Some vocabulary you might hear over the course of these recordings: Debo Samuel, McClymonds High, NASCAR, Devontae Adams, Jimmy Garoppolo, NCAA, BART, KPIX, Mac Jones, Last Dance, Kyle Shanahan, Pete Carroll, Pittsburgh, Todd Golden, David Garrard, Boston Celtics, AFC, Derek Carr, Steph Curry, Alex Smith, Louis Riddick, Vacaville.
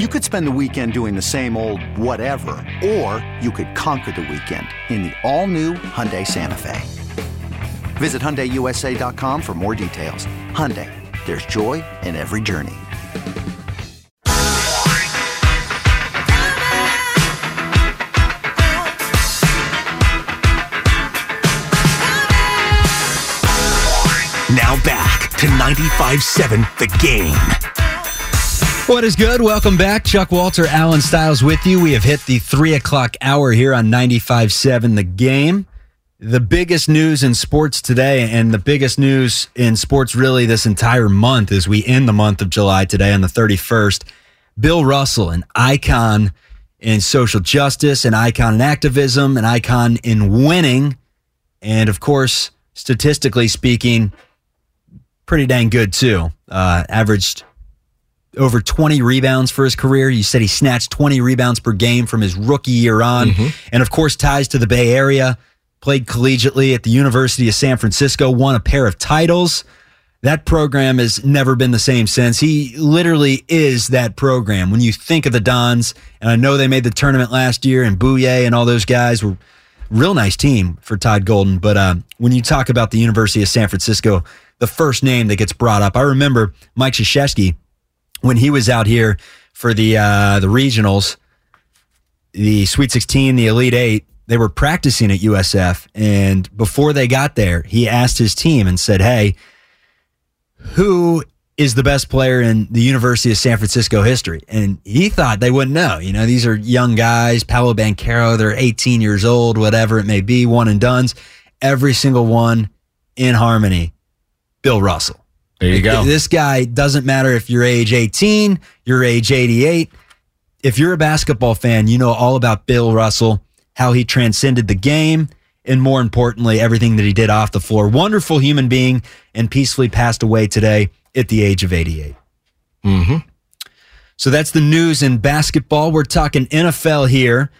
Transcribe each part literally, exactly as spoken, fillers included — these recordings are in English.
You could spend the weekend doing the same old whatever, or you could conquer the weekend in the all-new Hyundai Santa Fe. Visit Hyundai U S A dot com for more details. Hyundai, there's joy in every journey. Now back to ninety-five seven The Game. What is good? Welcome back. Chuck Walter, Alan Stiles with you. We have hit the three o'clock hour here on ninety-five seven The Game. The biggest news in sports today, and the biggest news in sports really this entire month, as we end the month of July today on the thirty-first. Bill Russell, an icon in social justice, an icon in activism, an icon in winning, and of course, statistically speaking, pretty dang good too. Uh, averaged over twenty rebounds for his career. You said he snatched twenty rebounds per game from his rookie year on. Mm-hmm. And of course, ties to the Bay Area, played collegiately at the University of San Francisco, won a pair of titles. That program has never been the same since. He literally is that program. When you think of the Dons, and I know they made the tournament last year, and Bouye and all those guys were a real nice team for Todd Golden. But uh, when you talk about the University of San Francisco, the first name that gets brought up, I remember Mike Krzyzewski, when he was out here for the uh, the regionals, the Sweet sixteen, the Elite Eight, they were practicing at U S F. And before they got there, he asked his team and said, hey, who is the best player in the University of San Francisco history? And he thought they wouldn't know. You know, these are young guys, Paolo Banchero, they're eighteen years old, whatever it may be, one and dones. Every single one in harmony, Bill Russell. There you go. This guy, doesn't matter if you're age eighteen, you're age eighty-eight. If you're a basketball fan, you know all about Bill Russell, how he transcended the game, and more importantly, everything that he did off the floor. Wonderful human being, and peacefully passed away today at the age of eighty-eight. Mm-hmm. So that's the news in basketball. We're talking N F L here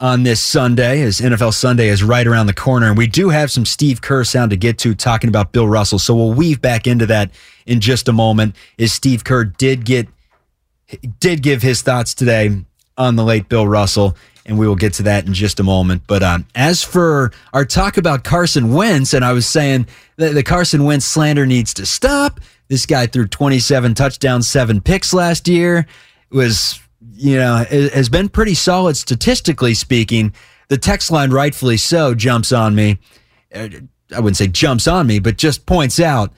on this Sunday, as N F L Sunday is right around the corner. And we do have some Steve Kerr sound to get to, talking about Bill Russell. So we'll weave back into that in just a moment, as Steve Kerr did get did give his thoughts today on the late Bill Russell, and we will get to that in just a moment. But um, as for our talk about Carson Wentz, and I was saying that the Carson Wentz slander needs to stop. This guy threw twenty-seven touchdowns, seven picks last year. It was... you know, it has been pretty solid statistically speaking. The text line, rightfully so, jumps on me. I wouldn't say jumps on me, but just points out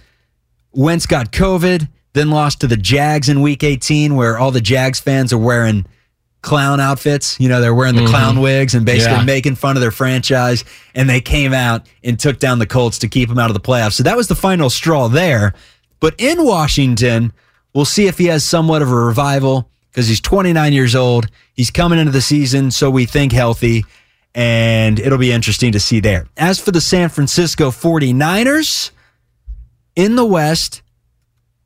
Wentz got COVID, then lost to the Jags in week eighteen, where all the Jags fans are wearing clown outfits. You know, they're wearing the mm-hmm. clown wigs and basically yeah. making fun of their franchise. And they came out and took down the Colts to keep them out of the playoffs. So that was the final straw there. But in Washington, we'll see if he has somewhat of a revival, because he's twenty-nine years old. He's coming into the season, so we think, healthy, and it'll be interesting to see there. As for the San Francisco forty-niners, in the West,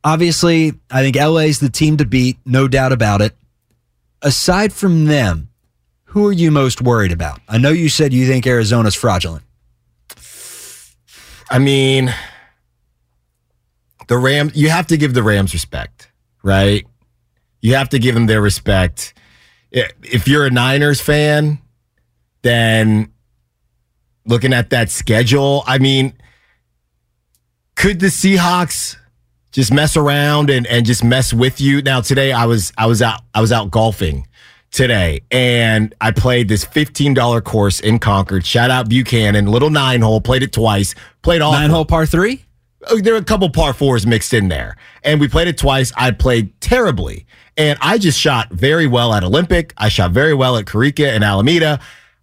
obviously, I think L A's the team to beat, no doubt about it. Aside from them, who are you most worried about? I know you said you think Arizona's fraudulent. I mean, the Rams, you have to give the Rams respect, right? You have to give them their respect. If you're a Niners fan, then looking at that schedule, I mean, could the Seahawks just mess around and, and just mess with you? Now, today I was I was out I was out golfing today, and I played this fifteen dollars course in Concord. Shout out Buchanan, little nine hole, played it twice, played all nine hole par three. There were a couple par fours mixed in there, and we played it twice. I played terribly, and I just shot very well at Olympic. I shot very well at Carica and Alameda.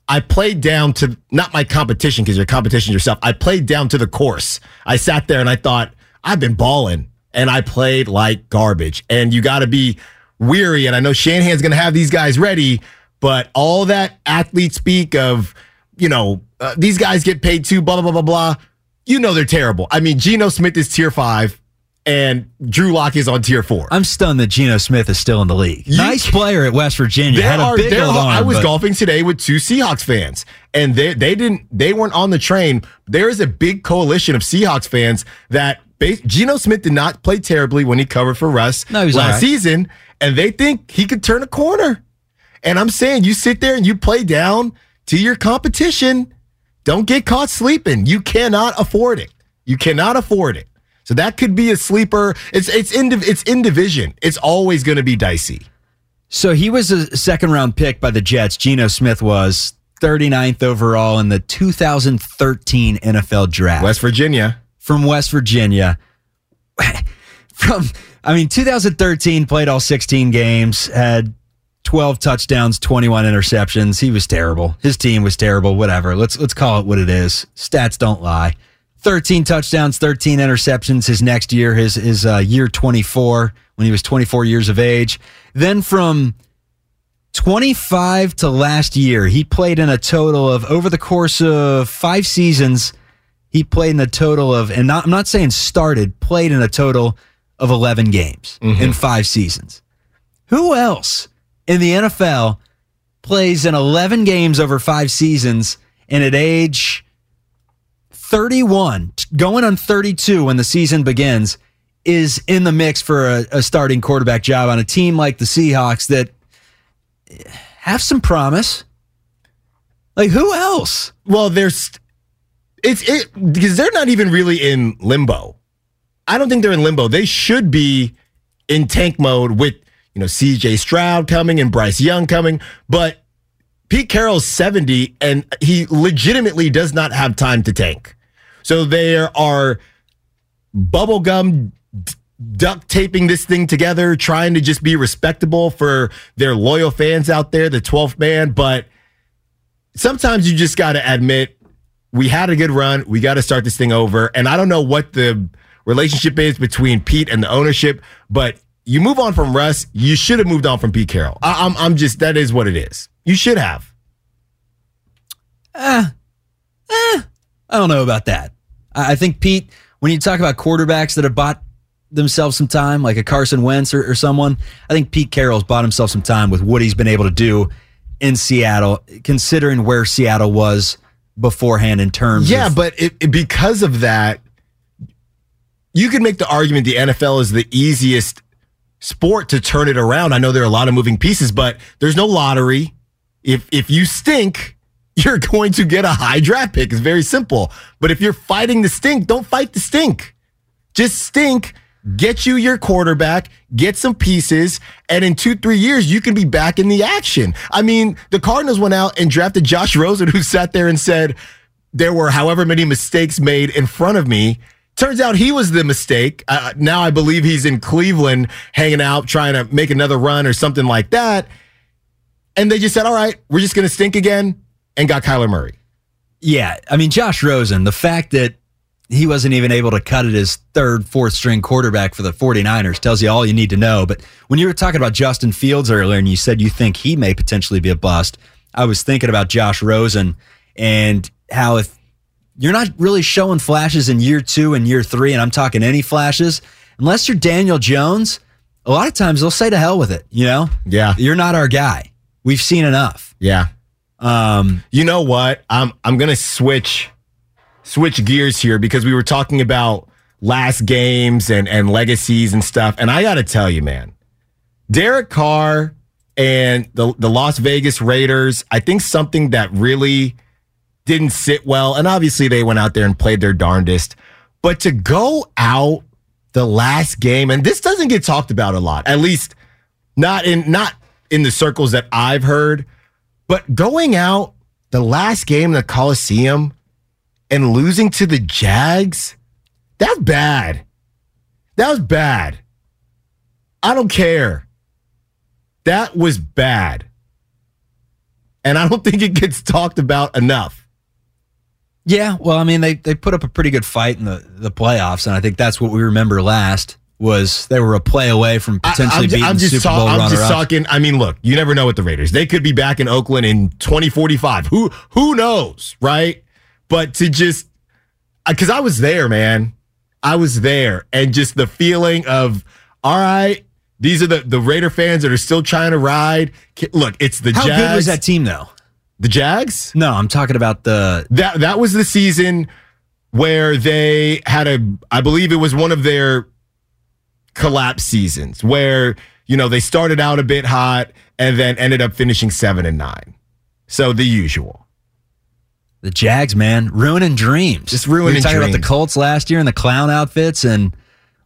I played down to not my competition, because your competition yourself. I played down to the course. I sat there and I thought, I've been balling, and I played like garbage. And you got to be weary, and I know Shanahan's going to have these guys ready, but all that athlete speak of, you know, uh, these guys get paid too, blah, blah, blah, blah, blah, you know they're terrible. I mean, Geno Smith is tier five, and Drew Lock is on tier four. I'm stunned that Geno Smith is still in the league. You, nice player at West Virginia. Had a big old arm, I was but. golfing today with two Seahawks fans, and they they didn't they weren't on the train. There is a big coalition of Seahawks fans that base, Geno Smith did not play terribly when he covered for Russ no, last right. season, and they think he could turn a corner. And I'm saying, you sit there and you play down to your competition. Don't get caught sleeping. You cannot afford it. You cannot afford it. So that could be a sleeper. It's it's in it's in division. It's always going to be dicey. So he was a second round pick by the Jets. Geno Smith was thirty-ninth overall in the two thousand thirteen N F L draft. West Virginia. From West Virginia. From I mean two thousand thirteen, played all sixteen games, had twelve touchdowns, twenty-one interceptions. He was terrible. His team was terrible, whatever. Let's let's call it what it is. Stats don't lie. thirteen touchdowns, thirteen interceptions his next year, his, his uh, year twenty-four, when he was twenty-four years of age. Then from twenty-five to last year, he played in a total of, over the course of five seasons, he played in a total of, and not, I'm not saying started, played in a total of eleven games mm-hmm. in five seasons. Who else in the N F L plays in eleven games over five seasons and at age thirty-one, going on thirty-two when the season begins, is in the mix for a, a starting quarterback job on a team like the Seahawks that have some promise? Like, who else? Well, there's it's it because they're not even really in limbo. I don't think they're in limbo. They should be in tank mode with, you know, C J Stroud coming and Bryce Young coming, but Pete Carroll's seventy, and he legitimately does not have time to tank. So there are bubblegum duct taping this thing together, trying to just be respectable for their loyal fans out there, the twelfth man. But sometimes you just got to admit, we had a good run. We got to start this thing over. And I don't know what the relationship is between Pete and the ownership, but you move on from Russ. You should have moved on from Pete Carroll. I, I'm, I'm just, that is what it is. You should have. Uh, eh, I don't know about that. I think, Pete, when you talk about quarterbacks that have bought themselves some time, like a Carson Wentz or, or someone, I think Pete Carroll's bought himself some time with what he's been able to do in Seattle, considering where Seattle was beforehand in terms yeah, of... Yeah, but it, it, because of that, you can make the argument the N F L is the easiest sport to turn it around. I know there are a lot of moving pieces, but there's no lottery. If if you stink, you're going to get a high draft pick. It's very simple. But if you're fighting the stink, don't fight the stink. Just stink, get you your quarterback, get some pieces, and in two, three years, you can be back in the action. I mean, the Cardinals went out and drafted Josh Rosen, who sat there and said, there were however many mistakes made in front of me. Turns out he was the mistake. Uh, now I believe he's in Cleveland hanging out, trying to make another run or something like that. And they just said, all right, we're just going to stink again, and got Kyler Murray. Yeah, I mean, Josh Rosen, the fact that he wasn't even able to cut it as third, fourth-string quarterback for the 49ers tells you all you need to know. But when you were talking about Justin Fields earlier and you said you think he may potentially be a bust, I was thinking about Josh Rosen and how if you're not really showing flashes in year two and year three, and I'm talking any flashes, unless you're Daniel Jones, a lot of times they'll say to hell with it, you know? Yeah. You're not our guy. We've seen enough. Yeah. Um, you know what? I'm I'm gonna switch switch gears here because we were talking about last games and, and legacies and stuff. And I gotta tell you, man, Derek Carr and the, the Las Vegas Raiders, I think something that really didn't sit well, and obviously they went out there and played their darndest, but to go out the last game, and this doesn't get talked about a lot, at least not in not in the circles that I've heard, but going out the last game in the Coliseum and losing to the Jags, that's bad. That was bad. I don't care. That was bad. And I don't think it gets talked about enough. Yeah, well, I mean, they, they put up a pretty good fight in the, the playoffs, and I think that's what we remember last. was they were a play away from potentially I, being I'm just Super Bowl talk, I'm just talking. I mean, look, you never know with the Raiders. They could be back in Oakland in twenty forty-five. Who who knows, right? But to just – because I was there, man. I was there. And just the feeling of, all right, these are the, the Raider fans that are still trying to ride. Look, it's the How Jags. How good was that team, though? The Jags? No, I'm talking about the – That that was the season where they had a – I believe it was one of their – collapse seasons where, you know, they started out a bit hot and then ended up finishing seven and nine. So the usual. The Jags, man, ruining dreams. Just ruining dreams. We were talking dreams. about the Colts last year in the clown outfits, and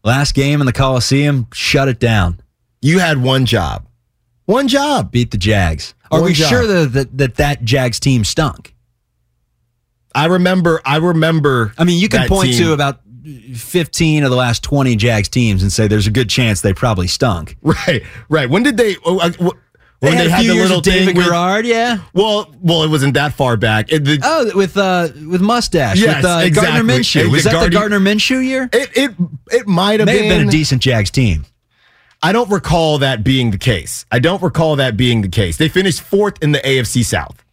last game in the Coliseum, shut it down. You had one job. One job. Beat the Jags. Are one we job. sure that, that that that Jags team stunk? I remember. I remember. I mean, you can point team. to about fifteen of the last twenty Jags teams and say there's a good chance they probably stunk. Right, right. When did they? Oh, I, when they had, they had the little thing David with Garrard, yeah. Well, well, it wasn't that far back. It, the, oh, with uh, with mustache. Yes, with, uh, exactly. Gardner Minshew. It, was that Guardi- the Gardner Minshew year? It it it might have been. May have been a decent Jags team. I don't recall that being the case. I don't recall that being the case. They finished fourth in the A F C South.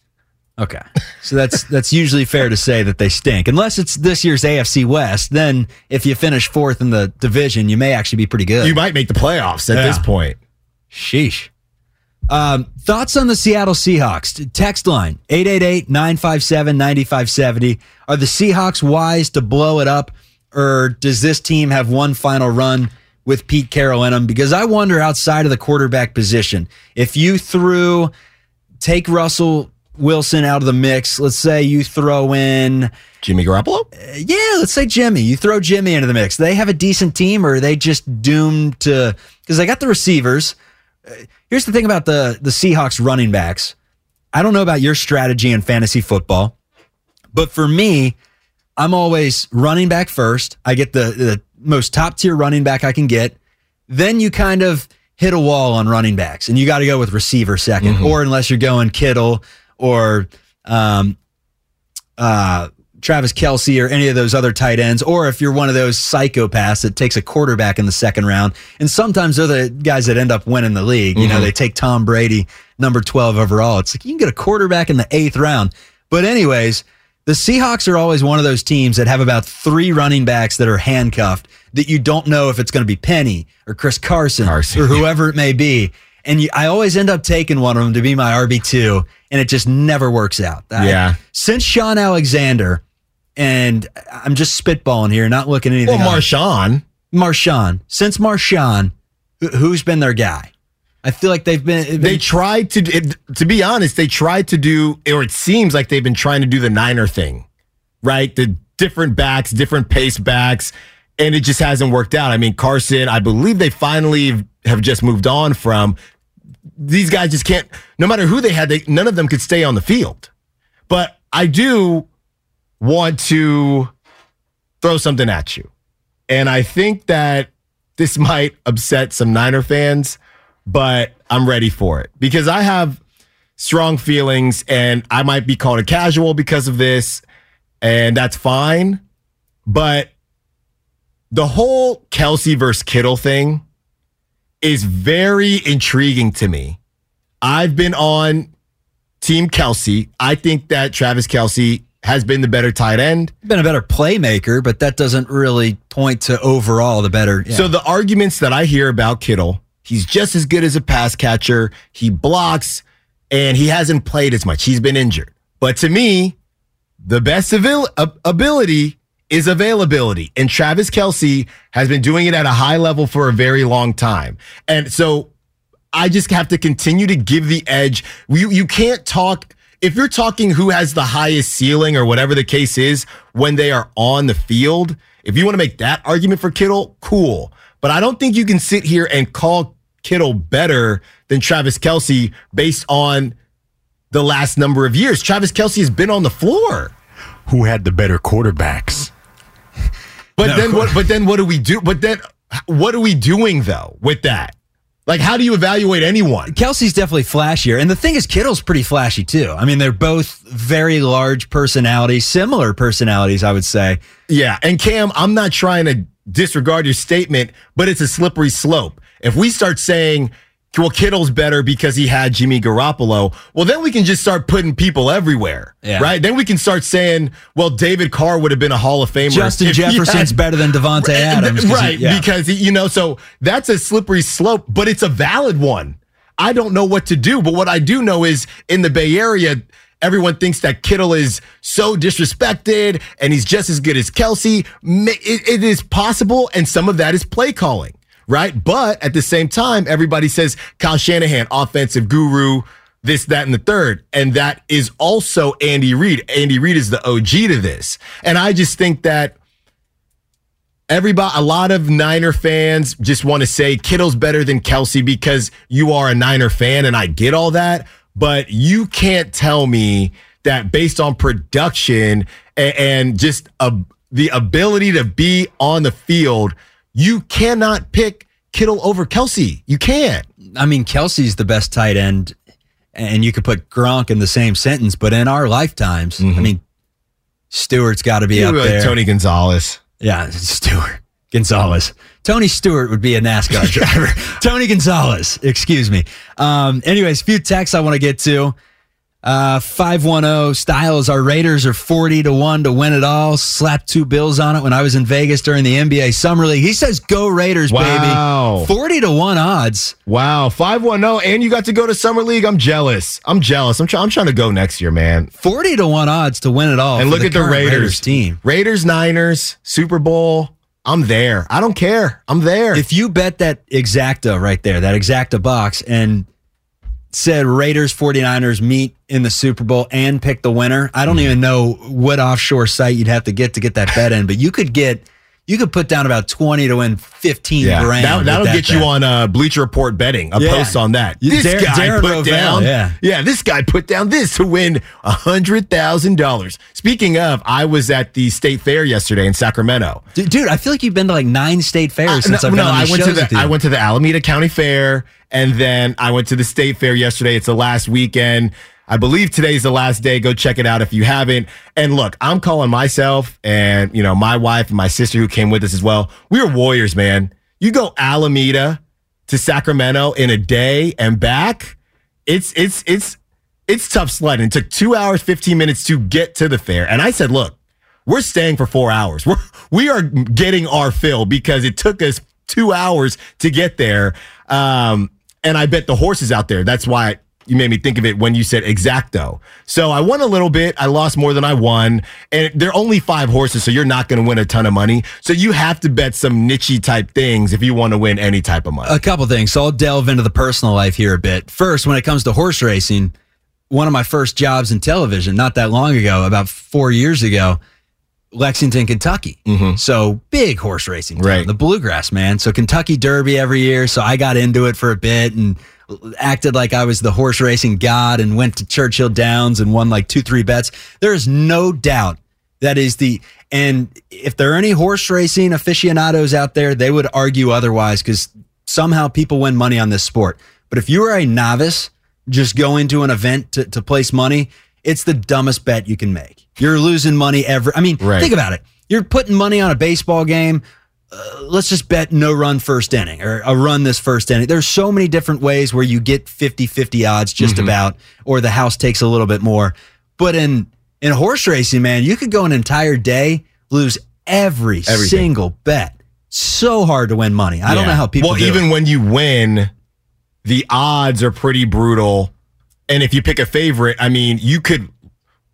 Okay, so that's that's usually fair to say that they stink. Unless it's this year's A F C West, then if you finish fourth in the division, you may actually be pretty good. You might make the playoffs at yeah. this point. Sheesh. Um, thoughts on the Seattle Seahawks? Text line, eight eight eight, nine five seven, nine five seven zero. Are the Seahawks wise to blow it up, or does this team have one final run with Pete Carroll in them? Because I wonder, outside of the quarterback position, if you threw, take Russell Wilson out of the mix. Let's say you throw in Jimmy Garoppolo? Uh, yeah, let's say Jimmy. You throw Jimmy into the mix. They have a decent team, or are they just doomed to... Because they got the receivers. Uh, here's the thing about the, the Seahawks running backs. I don't know about your strategy in fantasy football, but for me, I'm always running back first. I get the, the most top-tier running back I can get. Then you kind of hit a wall on running backs, and you got to go with receiver second, mm-hmm. or unless you're going Kittle, or um, uh, Travis Kelce, or any of those other tight ends, or if you're one of those psychopaths that takes a quarterback in the second round, and sometimes they're the guys that end up winning the league. You mm-hmm. know, they take Tom Brady, number twelve overall. It's like, you can get a quarterback in the eighth round. But anyways, the Seahawks are always one of those teams that have about three running backs that are handcuffed that you don't know if it's going to be Penny or Chris Carson, Carson or whoever it may be. And you, I always end up taking one of them to be my R B two, and it just never works out. Yeah. I, since Sean Alexander, and I'm just spitballing here, not looking at anything. Well, Marshawn. Marshawn. Since Marshawn, who's been their guy? I feel like they've been... been they tried to... It, to be honest, they tried to do... Or it seems like they've been trying to do the Niner thing, right? The different backs, different pace backs, and it just hasn't worked out. I mean, Carson, I believe they finally have just moved on from... These guys just can't, no matter who they had, they, none of them could stay on the field. But I do want to throw something at you. And I think that this might upset some Niner fans, but I'm ready for it. Because I have strong feelings, and I might be called a casual because of this, and that's fine. But the whole Kelce versus Kittle thing is very intriguing to me. I've been on Team Kelce. I think that Travis Kelce has been the better tight end. Been a better playmaker, but that doesn't really point to overall the better. Yeah. So the arguments that I hear about Kittle, he's just as good as a pass catcher. He blocks, and he hasn't played as much. He's been injured. But to me, the best avail- ability is availability. And Travis Kelce has been doing it at a high level for a very long time. And so I just have to continue to give the edge. You, you can't talk, if you're talking who has the highest ceiling or whatever the case is when they are on the field, if you want to make that argument for Kittle, cool. But I don't think you can sit here and call Kittle better than Travis Kelce based on the last number of years. Travis Kelce has been on the floor. Who had the better quarterbacks? But no, then what but then what do we do? But then what are we doing though with that? Like, how do you evaluate anyone? Kelce's definitely flashier. And the thing is, Kittle's pretty flashy too. I mean, they're both very large personalities, similar personalities, I would say. Yeah. And Cam, I'm not trying to disregard your statement, but it's a slippery slope. If we start saying, well, Kittle's better because he had Jimmy Garoppolo, well, then we can just start putting people everywhere, yeah. right? Then we can start saying, well, David Carr would have been a Hall of Famer. Justin Jefferson's had, better than Devontae right, Adams. Right, he, yeah. because, he, you know, so that's a slippery slope, but it's a valid one. I don't know what to do, but what I do know is in the Bay Area, everyone thinks that Kittle is so disrespected and he's just as good as Kelce. It, it is possible, and some of that is play calling. Right. But at the same time, everybody says Kyle Shanahan, offensive guru, this, that, and the third. And that is also Andy Reid. Andy Reid is the O G to this. And I just think that everybody, a lot of Niner fans just want to say Kittle's better than Kelce because you are a Niner fan. And I get all that. But you can't tell me that based on production and, and just a, the ability to be on the field, you cannot pick Kittle over Kelce. You can't. I mean, Kelsey's the best tight end, and you could put Gronk in the same sentence, but in our lifetimes, mm-hmm. I mean, Stewart's got to be you up like there. Tony Gonzalez. Yeah, Stewart. Gonzalez. Tony Stewart would be a NASCAR driver. Tony Gonzalez. Excuse me. Um, anyways, few texts I want to get to. Uh, five one zero Styles, our Raiders are forty to one to win it all. Slapped two bills on it when I was in Vegas during the N B A Summer League. He says, go Raiders, wow. baby. forty to one odds. Wow. five one zero And you got to go to Summer League. I'm jealous. I'm jealous. I'm, try- I'm trying to go next year, man. forty to one odds to win it all. And look the at the Raiders. Raiders team. Raiders, Niners, Super Bowl. I'm there. I don't care. I'm there. If you bet that exacta right there, that exacta box, and said Raiders, 49ers meet in the Super Bowl and pick the winner, I don't even know what offshore site you'd have to get to get that bet in, but you could get, you could put down about twenty to win fifteen yeah. grand. That, that'll that get bet. you on uh, Bleacher Report betting, a yeah. post on that. This Dar- guy Darren put Rovell, down, yeah. yeah, this guy put down this to win one hundred thousand dollars. Speaking of, I was at the state fair yesterday in Sacramento. Dude, dude I feel like you've been to like nine state fairs I, since no, I've been no, on these I went shows to the, with you. I went to the Alameda County Fair. And then I went to the state fair yesterday. It's the last weekend. I believe today's the last day. Go check it out if you haven't. And look, I'm calling myself and, you know, my wife and my sister who came with us as well. We were warriors, man. You go Alameda to Sacramento in a day and back. It's, it's, it's, it's tough sledding. It took two hours, fifteen minutes to get to the fair. And I said, look, we're staying for four hours. We're, we are getting our fill because it took us two hours to get there. Um, And I bet the horses out there. That's why you made me think of it when you said exacto. So I won a little bit. I lost more than I won. And there are only five horses, so you're not going to win a ton of money. So you have to bet some niche type things if you want to win any type of money. A couple things. So I'll delve into the personal life here a bit. First, when it comes to horse racing, one of my first jobs in television, not that long ago, about four years ago, Lexington, Kentucky. Mm-hmm. So big horse racing town, right. The bluegrass, man. So Kentucky Derby every year. So I got into it for a bit and acted like I was the horse racing god and went to Churchill Downs and won like two, three bets. There is no doubt that is the, and if there are any horse racing aficionados out there, they would argue otherwise because somehow people win money on this sport. But if you are a novice, just go into an event to, to place money, it's the dumbest bet you can make. You're losing money every. I mean, right. Think about it. You're putting money on a baseball game. Uh, let's just bet no run first inning or a run this first inning. There's so many different ways where you get fifty-fifty odds just mm-hmm. about, or the house takes a little bit more. But in in horse racing, man, you could go an entire day, lose every Everything. single bet. So hard to win money. I yeah. don't know how people well, do Well, even it. when you win, the odds are pretty brutal. And if you pick a favorite, I mean, you could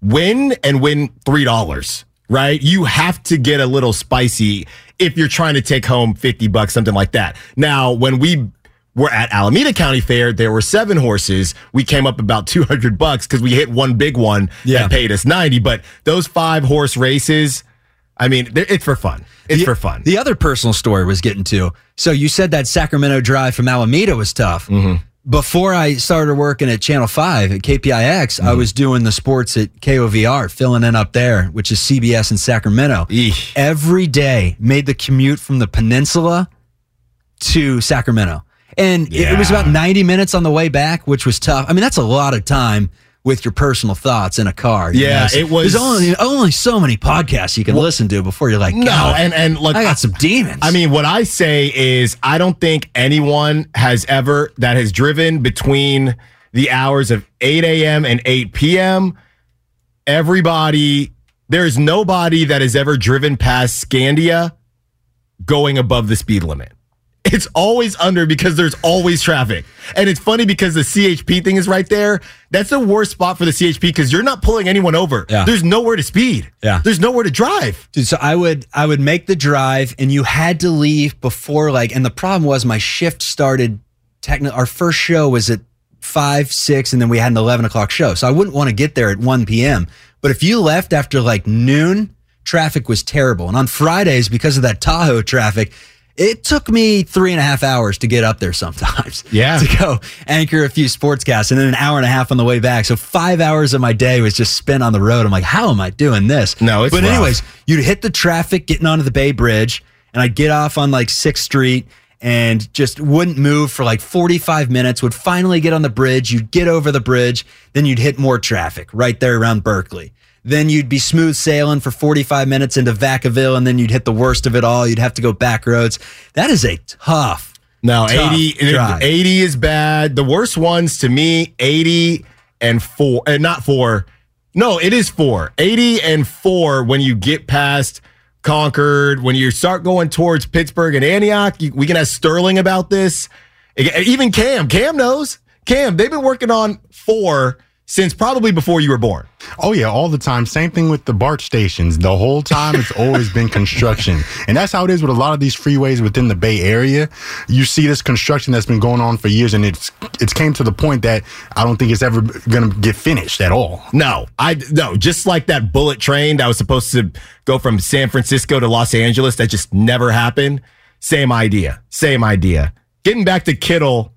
win and win three dollars, right? You have to get a little spicy if you're trying to take home fifty bucks, something like that. Now, when we were at Alameda County Fair, there were seven horses. We came up about two hundred bucks because we hit one big one yeah. that paid us ninety. But those five horse races, I mean, it's for fun. It's the, for fun. The other personal story was getting to. So you said that Sacramento drive from Alameda was tough. Mm-hmm. Before I started working at Channel five at K P I X, mm-hmm. I was doing the sports at K O V R, filling in up there, which is C B S in Sacramento. Eesh. Every day, made the commute from the peninsula to Sacramento. And yeah. it was about ninety minutes on the way back, which was tough. I mean, that's a lot of time with your personal thoughts in a car. Yeah, know? It was. There's only, only so many podcasts you can well, listen to before you're like, no, God, and, and look, I got some demons. I mean, what I say is I don't think anyone has ever that has driven between the hours of eight a.m. and eight p.m. Everybody, there is nobody that has ever driven past Scandia going above the speed limit. It's always under because there's always traffic. And it's funny because the C H P thing is right there. That's the worst spot for the C H P because you're not pulling anyone over. Yeah. There's nowhere to speed. Yeah. There's nowhere to drive. Dude, so I would I would make the drive and you had to leave before like, and the problem was my shift started, techni- our first show was at five, six, and then we had an eleven o'clock show. So I wouldn't want to get there at one p.m. But if you left after like noon, traffic was terrible. And on Fridays, because of that Tahoe traffic, it took me three and a half hours to get up there sometimes. Yeah. To go anchor a few sportscasts and then an hour and a half on the way back. So five hours of my day was just spent on the road. I'm like, how am I doing this? No, it's But rough. Anyways, you'd hit the traffic getting onto the Bay Bridge, and I'd get off on like sixth street and just wouldn't move for like forty-five minutes, would finally get on the bridge. You'd get over the bridge. Then you'd hit more traffic right there around Berkeley. Then you'd be smooth sailing for forty-five minutes into Vacaville, and then you'd hit the worst of it all. You'd have to go back roads. That is a tough, no, tough eighty, drive. eighty is bad. The worst ones to me, eighty and four, and not four. No, it is four. eighty and four when you get past Concord, when you start going towards Pittsburgh and Antioch. We can ask Sterling about this. Even Cam. Cam knows. Cam, they've been working on four since probably before you were born. Oh, yeah, all the time. Same thing with the BART stations. The whole time, it's always been construction. And that's how it is with a lot of these freeways within the Bay Area. You see this construction that's been going on for years, and it's it's came to the point that I don't think it's ever going to get finished at all. No, I no, just like that bullet train that was supposed to go from San Francisco to Los Angeles, that just never happened. Same idea, same idea. Getting back to Kittle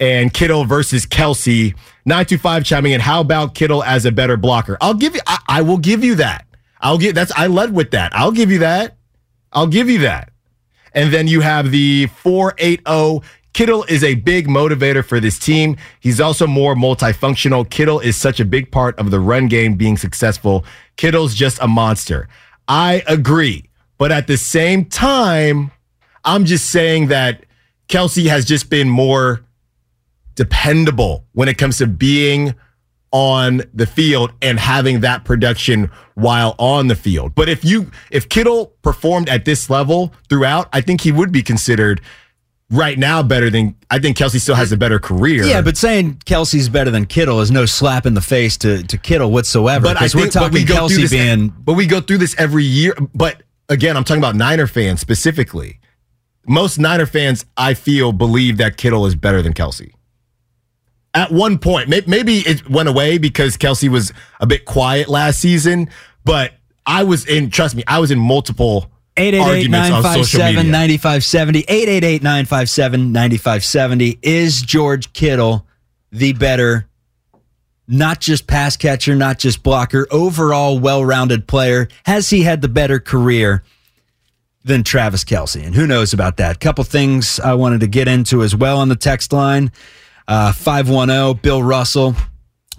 and Kittle versus Kelce, nine two five chiming in. How about Kittle as a better blocker? I'll give you. I, I will give you that. I'll give. That's. I led with that. I'll give you that. I'll give you that. And then you have the four eighty. Kittle is a big motivator for this team. He's also more multifunctional. Kittle is such a big part of the run game being successful. Kittle's just a monster. I agree, but at the same time, I'm just saying that Kelce has just been more dependable when it comes to being on the field and having that production while on the field. But if you if Kittle performed at this level throughout, I think he would be considered right now better than, I think Kelce still has a better career. Yeah, but saying Kelsey's better than Kittle is no slap in the face to, to Kittle whatsoever. But I think we're talking we Kelce this, being... But we go through this every year. But again, I'm talking about Niner fans specifically. Most Niner fans, I feel, believe that Kittle is better than Kelce. At one point, maybe it went away because Kelce was a bit quiet last season, but I was in, trust me, I was in multiple arguments on social media. eight eight eight, nine five seven, nine five seven zero, eight eight eight, nine five seven, nine five seven zero. Is George Kittle the better, not just pass catcher, not just blocker, overall well-rounded player? Has he had the better career than Travis Kelce? And who knows about that? A couple things I wanted to get into as well on the text line. Uh, five one zero, Bill Russell,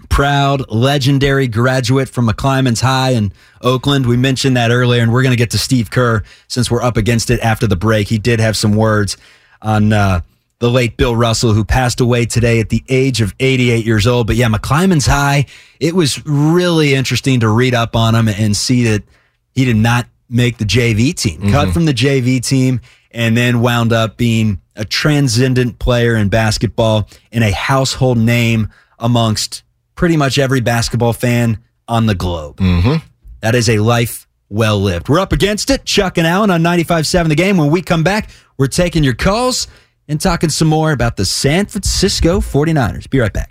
proud, legendary graduate from McClymonds High in Oakland. We mentioned that earlier, and we're going to get to Steve Kerr since we're up against it after the break. He did have some words on uh, the late Bill Russell, who passed away today at the age of eighty-eight years old. But yeah, McClymonds High, it was really interesting to read up on him and see that he did not make the J V team. Mm-hmm. Cut from the J V team and then wound up being a transcendent player in basketball and a household name amongst pretty much every basketball fan on the globe. Mm-hmm. That is a life well lived. We're up against it. Chuck and Allen on ninety-five seven The Game. When we come back, we're taking your calls and talking some more about the San Francisco forty-niners. Be right back.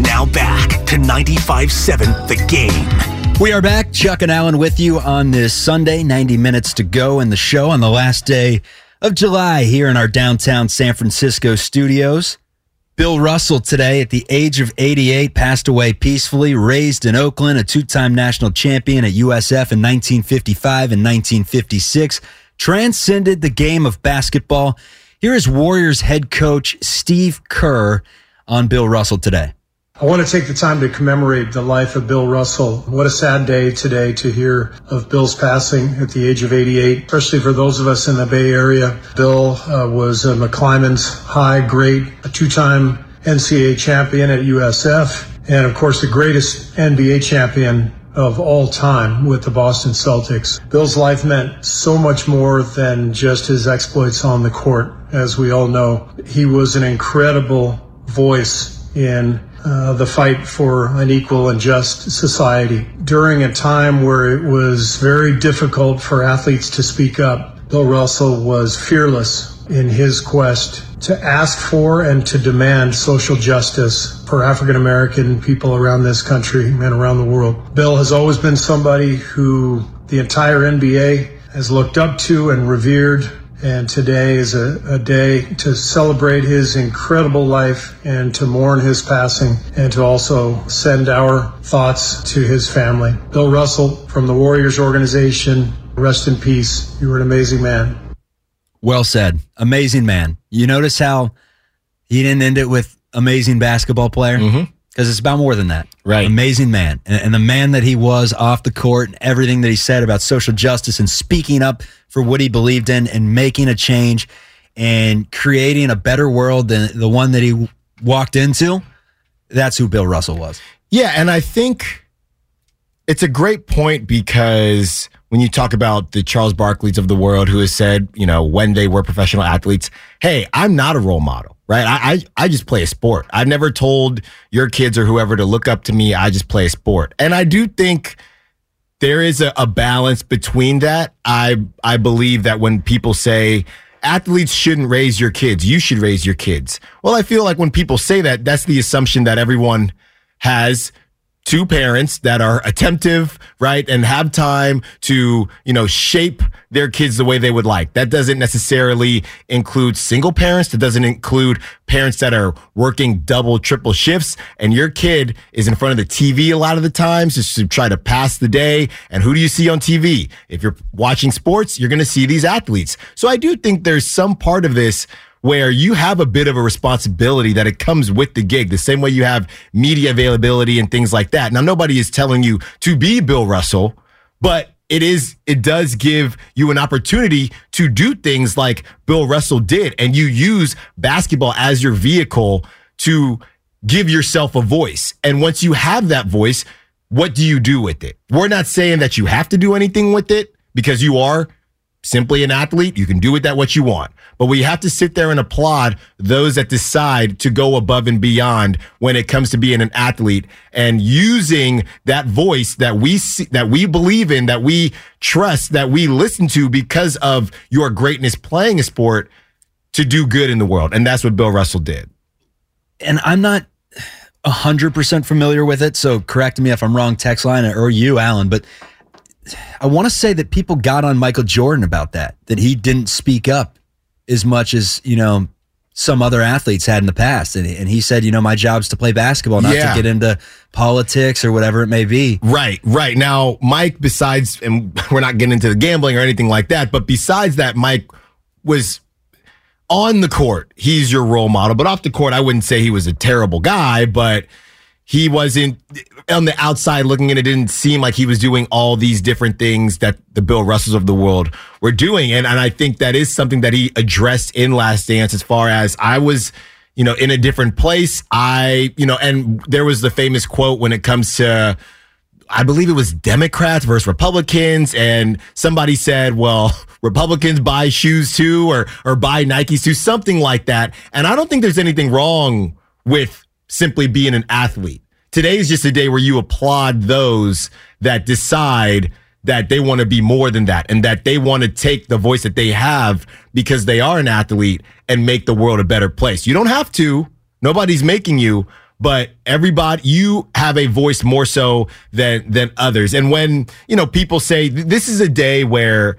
Now back to ninety-five point seven The Game. We are back. Chuck and Allen with you on this Sunday. ninety minutes to go in the show on the last day of July here in our downtown San Francisco studios. Bill Russell today at the age of eighty-eight passed away peacefully, raised in Oakland, a two-time national champion at U S F in nineteen fifty-five and nineteen fifty-six, transcended the game of basketball. Here is Warriors head coach Steve Kerr on Bill Russell today. I want to take the time to commemorate the life of Bill Russell. What a sad day today to hear of Bill's passing at the age of eighty-eight, especially for those of us in the Bay Area. Bill uh, was a McClymonds High great, a two-time N C A A champion at U S F, and of course the greatest N B A champion of all time with the Boston Celtics. Bill's life meant so much more than just his exploits on the court. As we all know, he was an incredible voice in Uh, the fight for an equal and just society. During a time where it was very difficult for athletes to speak up, Bill Russell was fearless in his quest to ask for and to demand social justice for African American people around this country and around the world. Bill has always been somebody who the entire N B A has looked up to and revered. And today is a, a day to celebrate his incredible life and to mourn his passing and to also send our thoughts to his family. Bill Russell from the Warriors organization, rest in peace. You were an amazing man. Well said. Amazing man. You notice how he didn't end it with amazing basketball player? Mm-hmm. Because it's about more than that. Right. Amazing man. And, and the man that he was off the court and everything that he said about social justice and speaking up for what he believed in and making a change and creating a better world than the one that he walked into, that's who Bill Russell was. Yeah, and I think it's a great point because when you talk about the Charles Barkleys of the world who has said, you know, when they were professional athletes, hey, I'm not a role model. Right. I, I I just play a sport. I've never told your kids or whoever to look up to me. I just play a sport. And I do think there is a, a balance between that. I I believe that when people say athletes shouldn't raise your kids, you should raise your kids. Well, I feel like when people say that, that's the assumption that everyone has two parents that are attentive, right, and have time to, you know, shape their kids the way they would like. That doesn't necessarily include single parents. That doesn't include parents that are working double, triple shifts, and your kid is in front of the T V a lot of the times just to try to pass the day. And who do you see on T V? If you're watching sports, you're going to see these athletes. So I do think there's some part of this where you have a bit of a responsibility that it comes with the gig, the same way you have media availability and things like that. Now, nobody is telling you to be Bill Russell, but it is it does give you an opportunity to do things like Bill Russell did, and you use basketball as your vehicle to give yourself a voice. And once you have that voice, what do you do with it? We're not saying that you have to do anything with it, because you are simply an athlete. You can do with that what you want. But we have to sit there and applaud those that decide to go above and beyond when it comes to being an athlete and using that voice that we see, that we believe in, that we trust, that we listen to because of your greatness playing a sport, to do good in the world. And that's what Bill Russell did. And I'm not one hundred percent familiar with it, so correct me if I'm wrong, text line, or you, Alan, but I want to say that people got on Michael Jordan about that, that he didn't speak up as much as, you know, some other athletes had in the past. And, and he said, you know, my job's to play basketball, not yeah. to get into politics or whatever it may be. Right, right. Now, Mike, besides, and we're not getting into the gambling or anything like that, but besides that, Mike was on the court. He's your role model. But off the court, I wouldn't say he was a terrible guy, but he wasn't, on the outside looking in, it didn't seem like he was doing all these different things that the Bill Russells of the world were doing. And, and I think that is something that he addressed in Last Dance, as far as, I was, you know, in a different place. I, you know, and there was the famous quote when it comes to, I believe it was Democrats versus Republicans, and somebody said, well, Republicans buy shoes too, or or buy Nikes too, something like that. And I don't think there's anything wrong with simply being an athlete. Today is just a day where you applaud those that decide that they want to be more than that, and that they want to take the voice that they have because they are an athlete and make the world a better place. You don't have to. Nobody's making you, but everybody, you have a voice more so than than others. And when, you know, people say, this is a day where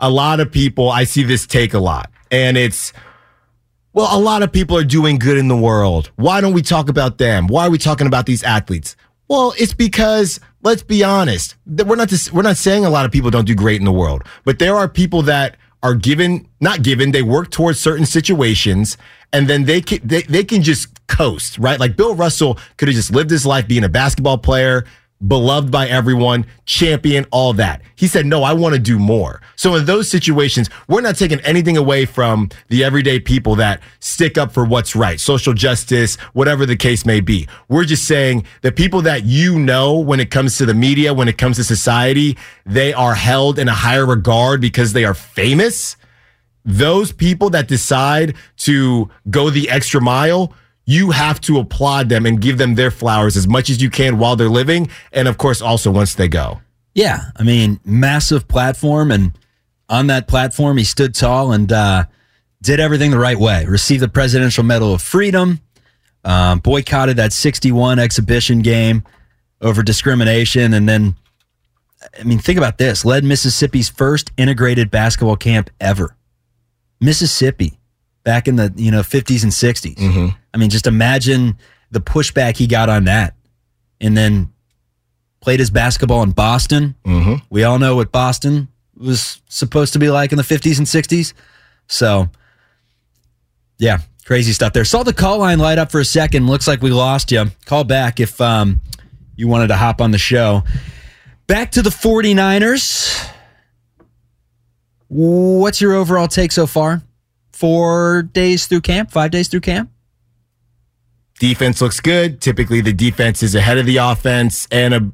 a lot of people, I see this take a lot, and it's, well, a lot of people are doing good in the world. Why don't we talk about them? Why are we talking about these athletes? Well, it's because, let's be honest, we're not just, we're not saying a lot of people don't do great in the world, but there are people that are given, not given, they work towards certain situations, and then they can, they, they can just coast, right? Like Bill Russell could have just lived his life being a basketball player, beloved by everyone, champion, all that. He said, no, I want to do more. So in those situations, we're not taking anything away from the everyday people that stick up for what's right, social justice, whatever the case may be. We're just saying the people that, you know, when it comes to the media, when it comes to society, they are held in a higher regard because they are famous. Those people that decide to go the extra mile, you have to applaud them and give them their flowers as much as you can while they're living. And of course, also once they go. Yeah. I mean, massive platform. And on that platform, he stood tall and uh, did everything the right way. Received the Presidential Medal of Freedom, um, boycotted that sixty-one exhibition game over discrimination. And then, I mean, think about this. Led Mississippi's first integrated basketball camp ever. Mississippi. Back in the, you know, fifties and sixties. Mm-hmm. I mean, just imagine the pushback he got on that. And then played his basketball in Boston. Mm-hmm. We all know what Boston was supposed to be like in the fifties and sixties. So, yeah, crazy stuff there. Saw the call line light up for a second. Looks like we lost you. Call back if um, you wanted to hop on the show. Back to the 49ers. What's your overall take so far? Four days through camp, five days through camp. Defense looks good. Typically, the defense is ahead of the offense. And a,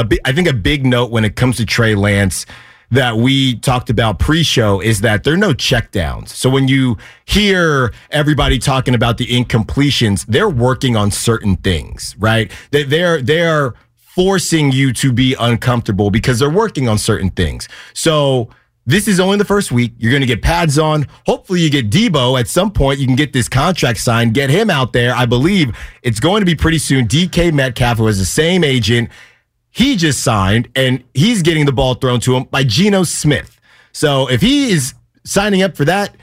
a bi- I think a big note when it comes to Trey Lance that we talked about pre-show is that there are no checkdowns. So when you hear everybody talking about the incompletions, they're working on certain things, right? They, they're they're forcing you to be uncomfortable because they're working on certain things. So this is only the first week. You're going to get pads on. Hopefully you get Debo at some point. You can get this contract signed, get him out there. I believe it's going to be pretty soon. D K Metcalf, who has the same agent, he just signed, and he's getting the ball thrown to him by Geno Smith. So if he is signing up for that,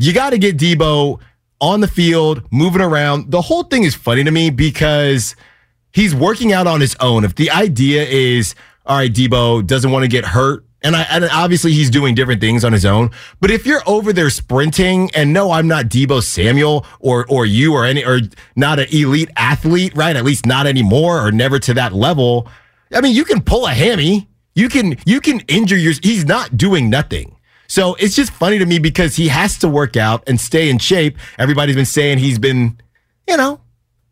you got to get Debo on the field, moving around. The whole thing is funny to me because he's working out on his own. If the idea is, all right, Debo doesn't want to get hurt, And, I, and obviously he's doing different things on his own. But if you're over there sprinting, and no, I'm not Debo Samuel or or you or any or not an elite athlete, right? At least not anymore, or never to that level. I mean, you can pull a hammy. You can you can injure your. He's not doing nothing. So it's just funny to me because he has to work out and stay in shape. Everybody's been saying he's been, you know,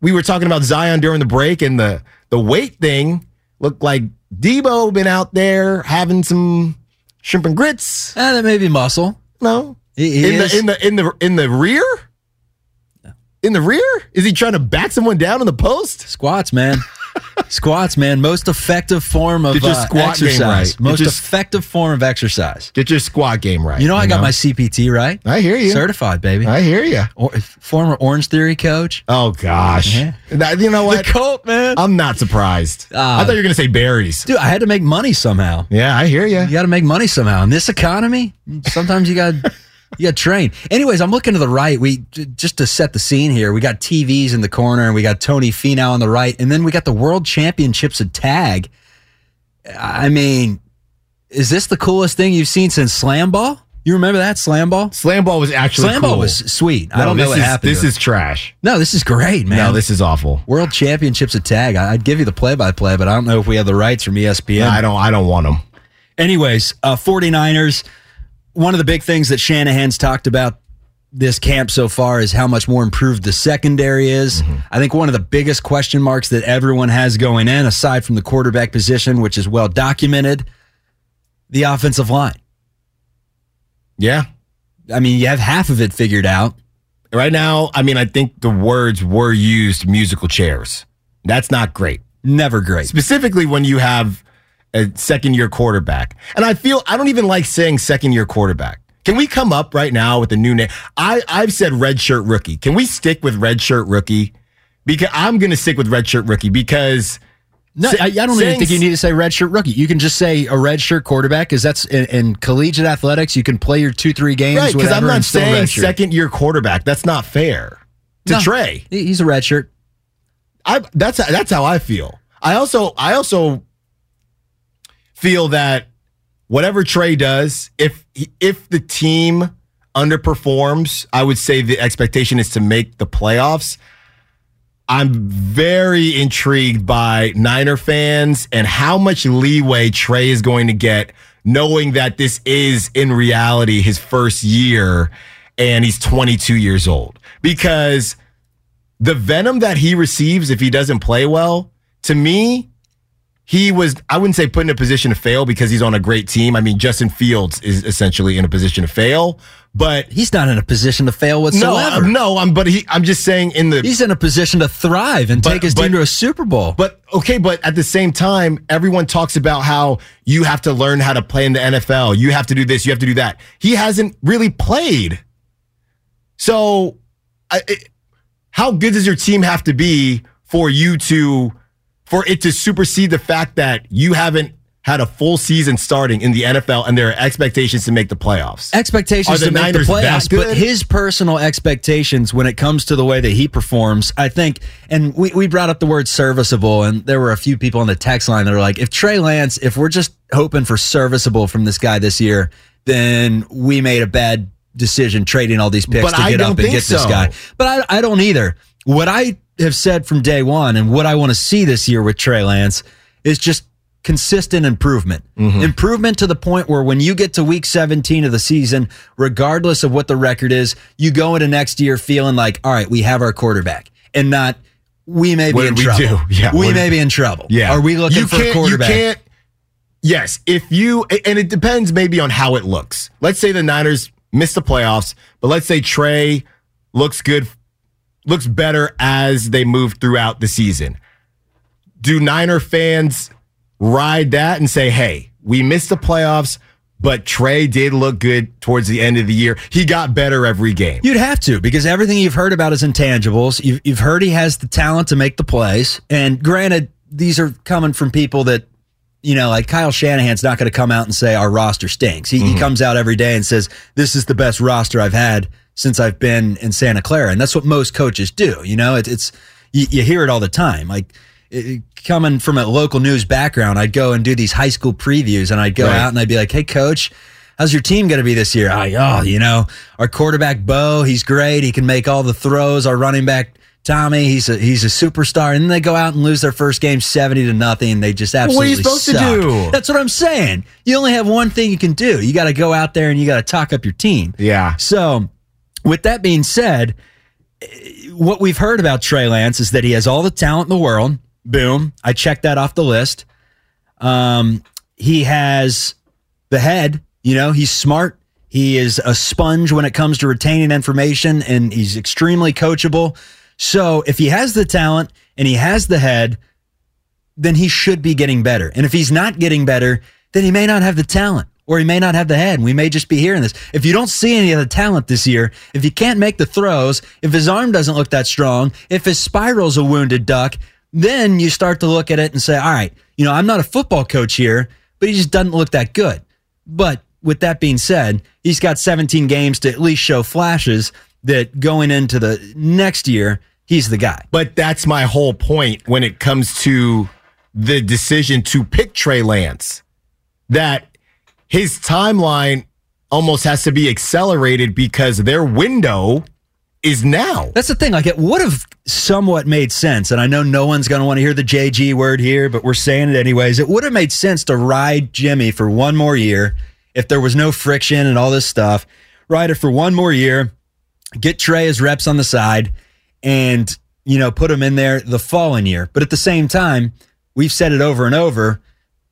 we were talking about Zion during the break and the the weight thing looked like Debo been out there having some shrimp and grits. Uh, that may be muscle. No, he, he in, the, in the in the in the rear. In the rear? Is he trying to back someone down in the post? Squats, man. Squats, man. Most effective form of Get your squat uh, exercise. Game right. Most your, effective form of exercise. Get your squat game right. You know, I you got know? my C P T right. I hear you. Certified, baby. I hear you. Or, former Orange Theory coach. Oh, gosh. Mm-hmm. You know what? The Colt, man. I'm not surprised. Uh, I thought you were going to say berries. Dude, I had to make money somehow. Yeah, I hear you. You got to make money somehow. In this economy, sometimes you got to... Yeah, train. Anyways, I'm looking to the right. We just to set the scene here. We got T Vs in the corner, and we got Tony Finau on the right, and then we got the World Championships of Tag. I mean, is this the coolest thing you've seen since slam ball? You remember that slam ball? Slam ball was actually slam cool. ball was sweet. No, I don't know what is, happened. This is trash. No, this is great, man. No, this is awful. World Championships of Tag. I'd give you the play-by-play, but I don't know if we have the rights from E S P N. No, I don't. I don't want them. Anyways, uh, 49ers. One of the big things that Shanahan's talked about this camp so far is how much more improved the secondary is. Mm-hmm. I think one of the biggest question marks that everyone has going in, aside from the quarterback position, which is well documented, the offensive line. Yeah. I mean, you have half of it figured out. Right now, I mean, I think the words were used, musical chairs. That's not great. Never great. Specifically when you have... a second-year quarterback. And I feel, I don't even like saying second-year quarterback. Can we come up right now with a new name? I, I've said redshirt rookie. Can we stick with redshirt rookie? Because I'm going to stick with redshirt rookie because... No, say, I, I don't saying, even think you need to say redshirt rookie. You can just say a redshirt quarterback because that's in, in collegiate athletics. You can play your two, three games, right, whatever. Because I'm not saying second-year quarterback. That's not fair to no, Trey. He's a redshirt. I, that's, that's how I feel. I also... I also feel that whatever Trey does, if if the team underperforms, I would say the expectation is to make the playoffs. I'm very intrigued by Niner fans and how much leeway Trey is going to get, knowing that this is, in reality, his first year, and he's twenty-two years old. Because the venom that he receives if he doesn't play well, to me... He was, I wouldn't say put in a position to fail because he's on a great team. I mean, Justin Fields is essentially in a position to fail, but he's not in a position to fail whatsoever. No, no I'm, but he, I'm just saying in the... He's in a position to thrive and but, take his but, team to a Super Bowl. But, okay, but at the same time, everyone talks about how you have to learn how to play in the N F L. You have to do this, you have to do that. He hasn't really played. So, I, it, how good does your team have to be for you to... for it to supersede the fact that you haven't had a full season starting in the N F L and there are expectations to make the playoffs. Expectations to make the playoffs, but his personal expectations when it comes to the way that he performs, I think, and we, we brought up the word serviceable, and there were a few people on the text line that are like, if Trey Lance, if we're just hoping for serviceable from this guy this year, then we made a bad decision trading all these picks to get up and get this guy. But I, I don't either. What I... have said from day one and what I want to see this year with Trey Lance is just consistent improvement. Mm-hmm. Improvement to the point where when you get to week seventeen of the season, regardless of what the record is, you go into next year feeling like, all right, we have our quarterback and not, we may be what in we trouble. Do? Yeah, we may do? be in trouble. Yeah. Are we looking you for a quarterback? You can't, yes. If you, and it depends maybe on how it looks. Let's say the Niners miss the playoffs, but let's say Trey looks good looks better as they move throughout the season. Do Niner fans ride that and say, hey, we missed the playoffs, but Trey did look good towards the end of the year. He got better every game. You'd have to, because everything you've heard about is intangibles. You've, you've heard he has the talent to make the plays. And granted, these are coming from people that, you know, like Kyle Shanahan's not going to come out and say our roster stinks. He, mm-hmm. he comes out every day and says, this is the best roster I've had since I've been in Santa Clara. And that's what most coaches do. You know, it, it's, you, you hear it all the time. Like it, coming from a local news background, I'd go and do these high school previews and I'd go right. out and I'd be like, hey coach, how's your team going to be this year? I, oh, you know, our quarterback Bo, he's great. He can make all the throws. Our running back Tommy, he's a he's a superstar, and then they go out and lose their first game seventy to nothing. They just absolutely suck. What are you supposed suck. to do? That's what I'm saying. You only have one thing you can do. You got to go out there and you got to talk up your team. Yeah. So, with that being said, what we've heard about Trey Lance is that he has all the talent in the world. Boom, I checked that off the list. Um, he has the head. You know, he's smart. He is a sponge when it comes to retaining information, and he's extremely coachable. So if he has the talent and he has the head, then he should be getting better. And if he's not getting better, then he may not have the talent or he may not have the head. We may just be hearing this. If you don't see any of the talent this year, if he can't make the throws, if his arm doesn't look that strong, if his spiral's a wounded duck, then you start to look at it and say, all right, you know, I'm not a football coach here, but he just doesn't look that good. But with that being said, he's got seventeen games to at least show flashes that going into the next year, he's the guy. But that's my whole point when it comes to the decision to pick Trey Lance, that his timeline almost has to be accelerated because their window is now. That's the thing. Like, it would have somewhat made sense, and I know no one's going to want to hear the J G word here, but we're saying it anyways. It would have made sense to ride Jimmy for one more year if there was no friction and all this stuff. Ride it for one more year. Get Trey his reps on the side and, you know, put him in there the following year. But at the same time, we've said it over and over,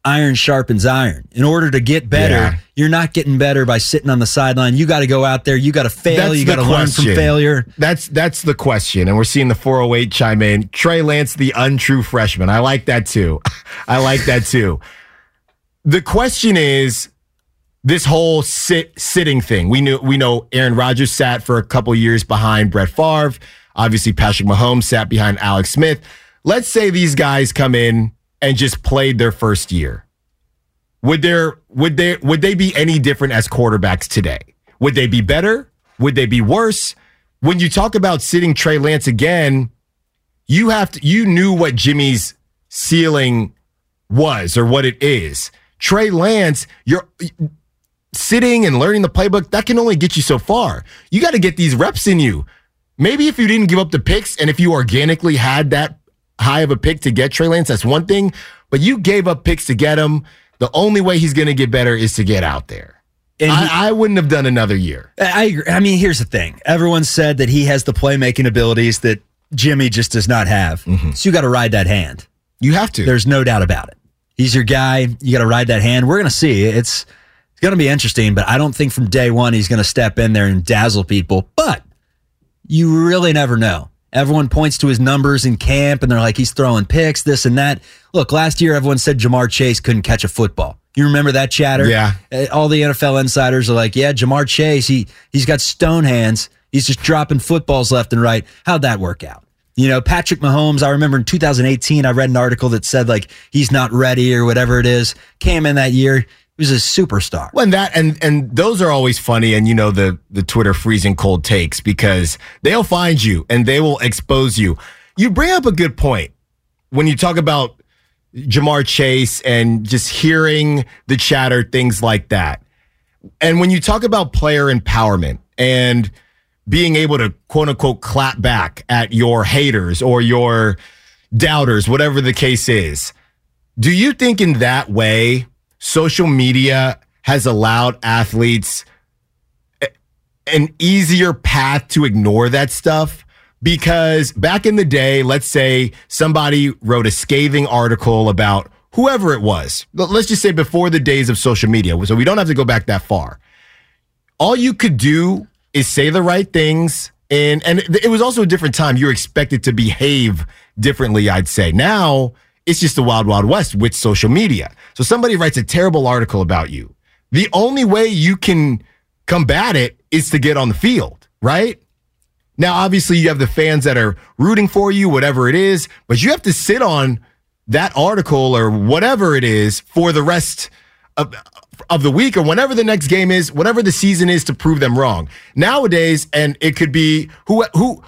iron sharpens iron. In order to get better, yeah. you're not getting better by sitting on the sideline. You got to go out there. You got to fail. That's you got to learn from failure. That's that's the question. And we're seeing the four oh eight chime in. Trey Lance, the untrue freshman. I like that too. I like that too. The question is, this whole sit, sitting thing. We knew we know Aaron Rodgers sat for a couple years behind Brett Favre. Obviously, Patrick Mahomes sat behind Alex Smith. Let's say these guys come in and just played their first year. Would there would they would they be any different as quarterbacks today? Would they be better? Would they be worse? When you talk about sitting Trey Lance again, you have to you knew what Jimmy's ceiling was or what it is. Trey Lance, you're sitting and learning the playbook, that can only get you so far. You got to get these reps in you. Maybe if you didn't give up the picks and if you organically had that high of a pick to get Trey Lance, that's one thing. But you gave up picks to get him. The only way he's going to get better is to get out there. And he, I, I wouldn't have done another year. I agree. I mean, here's the thing. Everyone said that he has the playmaking abilities that Jimmy just does not have. Mm-hmm. So you got to ride that hand. You have to. There's no doubt about it. He's your guy. You got to ride that hand. We're going to see. It's... going to be interesting, but I don't think from day one he's going to step in there and dazzle people. But you really never know. Everyone points to his numbers in camp, and they're like, he's throwing picks, this and that. Look, last year everyone said Jamar Chase couldn't catch a football. You remember that chatter? Yeah. All the N F L insiders are like, yeah, Jamar Chase, he, he's got stone hands. He's just dropping footballs left and right. How'd that work out? You know, Patrick Mahomes, I remember in two thousand eighteen, I read an article that said, like, he's not ready or whatever it is. Came in that year. He was a superstar. Well, and that and and those are always funny, and you know the the Twitter freezing cold takes, because they'll find you and they will expose you. You bring up a good point when you talk about Jamar Chase and just hearing the chatter, things like that. And when you talk about player empowerment and being able to quote unquote clap back at your haters or your doubters, whatever the case is, do you think in that way social media has allowed athletes an easier path to ignore that stuff? Because back in the day, let's say somebody wrote a scathing article about whoever it was. Let's just say before the days of social media, so we don't have to go back that far. All you could do is say the right things. And, and it was also a different time. You're expected to behave differently, I'd say. Now, it's just the wild, wild west with social media. So somebody writes a terrible article about you. The only way you can combat it is to get on the field, right? Now, obviously, you have the fans that are rooting for you, whatever it is, but you have to sit on that article or whatever it is for the rest of, of the week or whenever the next game is, whatever the season is, to prove them wrong. Nowadays, and it could be who, who,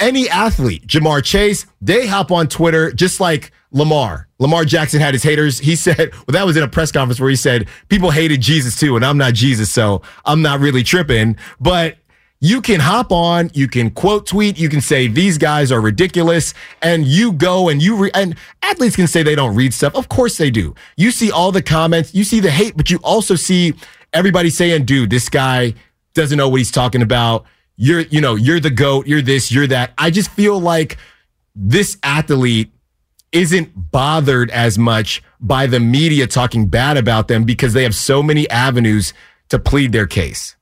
any athlete, Jamar Chase, they hop on Twitter just like Lamar. Lamar Jackson had his haters. He said, well, that was in a press conference where he said, people hated Jesus too, and I'm not Jesus, so I'm not really tripping. But you can hop on, you can quote tweet, you can say these guys are ridiculous, and you go and you re- and athletes can say they don't read stuff. Of course they do. You see all the comments, you see the hate, but you also see everybody saying, "Dude, this guy doesn't know what he's talking about. You're, you know, you're the GOAT. You're this. You're that." I just feel like this athlete isn't bothered as much by the media talking bad about them because they have so many avenues to plead their case.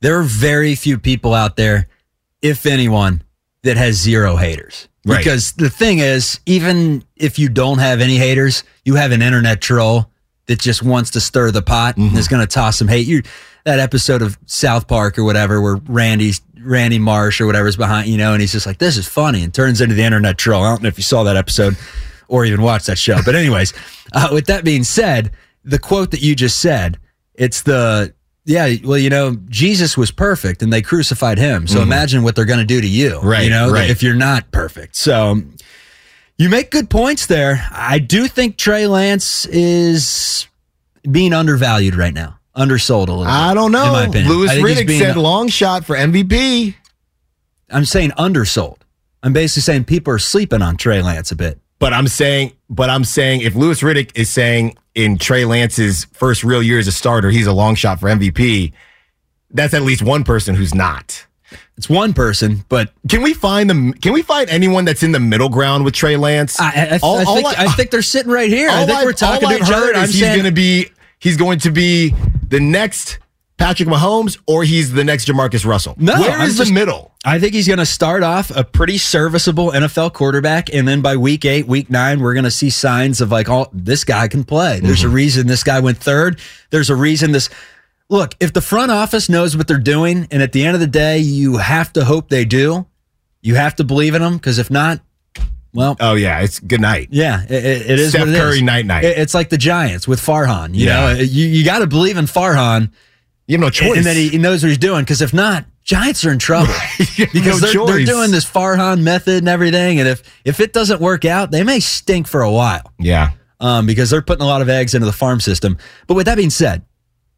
There are very few people out there, if anyone, that has zero haters. Right. Because the thing is, even if you don't have any haters, you have an internet troll that just wants to stir the pot mm-hmm. and is going to toss some hate. You, that episode of South Park or whatever where Randy's, Randy Marsh or whatever's behind, you know, and he's just like, this is funny, and turns into the internet troll. I don't know if you saw that episode or even watched that show. But anyways, uh, with that being said, the quote that you just said, it's the... Yeah, well, you know, Jesus was perfect and they crucified him. So mm. imagine what they're going to do to you, right, you know, right. if you're not perfect. So you make good points there. I do think Trey Lance is being undervalued right now, undersold a little bit. I don't know. In my opinion. Louis Riddick said long shot for M V P. I'm saying undersold. I'm basically saying people are sleeping on Trey Lance a bit. But I'm saying, but I'm saying, if Louis Riddick is saying in Trey Lance's first real year as a starter, he's a long shot for M V P, that's at least one person who's not. It's one person, but can we find them? Can we find anyone that's in the middle ground with Trey Lance? I, I, all, I, think, I, I think they're sitting right here. I think I, we're talking to her. I'm he's going to be he's going to be the next Patrick Mahomes, or he's the next Jamarcus Russell. No, Where is just, the middle? I think he's going to start off a pretty serviceable N F L quarterback, and then by week eight, week nine, we're going to see signs of like, oh, this guy can play. There's mm-hmm. a reason this guy went third. There's a reason this... Look, if the front office knows what they're doing, and at the end of the day, you have to hope they do. You have to believe in them, because if not, well... Oh, yeah, it's good night. Yeah, it, it is Steph what it Curry is. night-night. It, it's like the Giants with Farhan. You yeah. know, you, you got to believe in Farhan. You have no choice. And then he knows what he's doing, because if not, Giants are in trouble. Because no they're, they're doing this Farhan method and everything, and if if it doesn't work out, they may stink for a while. Yeah. Um, because they're putting a lot of eggs into the farm system. But with that being said,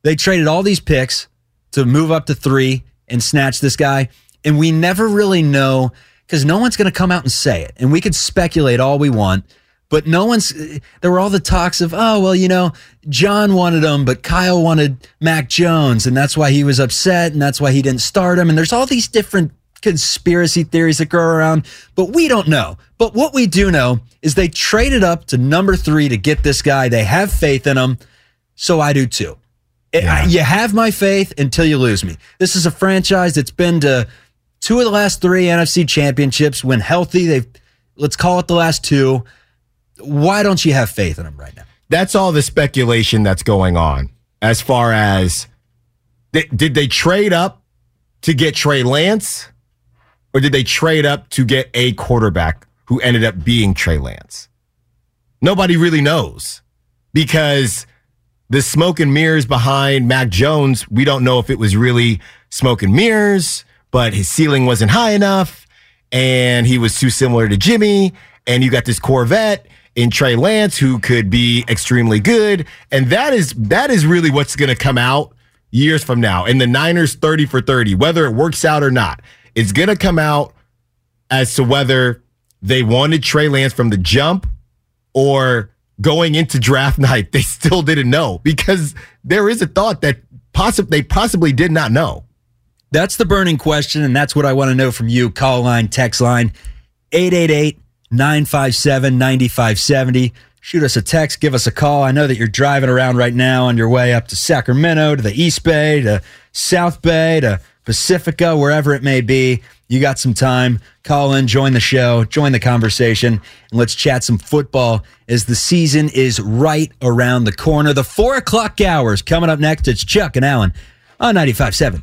they traded all these picks to move up to three and snatch this guy, and we never really know, because no one's going to come out and say it, and we could speculate all we want. But no one's, there were all the talks of, oh, well, you know, John wanted him, but Kyle wanted Mac Jones, and that's why he was upset, and that's why he didn't start him. And there's all these different conspiracy theories that go around, but we don't know. But what we do know is they traded up to number three to get this guy. They have faith in him, so I do too. Yeah. I, you have my faith until you lose me. This is a franchise that's been to two of the last three N F C championships. When healthy, they've, let's call it the last two. Why don't you have faith in him right now? That's all the speculation that's going on. As far as, th- did they trade up to get Trey Lance, or did they trade up to get a quarterback who ended up being Trey Lance? Nobody really knows, because the smoke and mirrors behind Mac Jones, we don't know if it was really smoke and mirrors, but his ceiling wasn't high enough, and he was too similar to Jimmy, and you got this Corvette in Trey Lance, who could be extremely good. And that is that is really what's going to come out years from now. And the Niners thirty for thirty, whether it works out or not, it's going to come out as to whether they wanted Trey Lance from the jump, or going into draft night they still didn't know, because there is a thought that possi- they possibly did not know. That's the burning question, and that's what I want to know from you. Call line, text line, eight eight eight, nine five seven, nine five seven zero. Shoot us a text, give us a call. I know that you're driving around right now on your way up to Sacramento, to the East Bay, to South Bay, to Pacifica, wherever it may be. You got some time. Call in, join the show, join the conversation, and let's chat some football as the season is right around the corner. The four o'clock hour is coming up next. It's Chuck and Allen on ninety-five point seven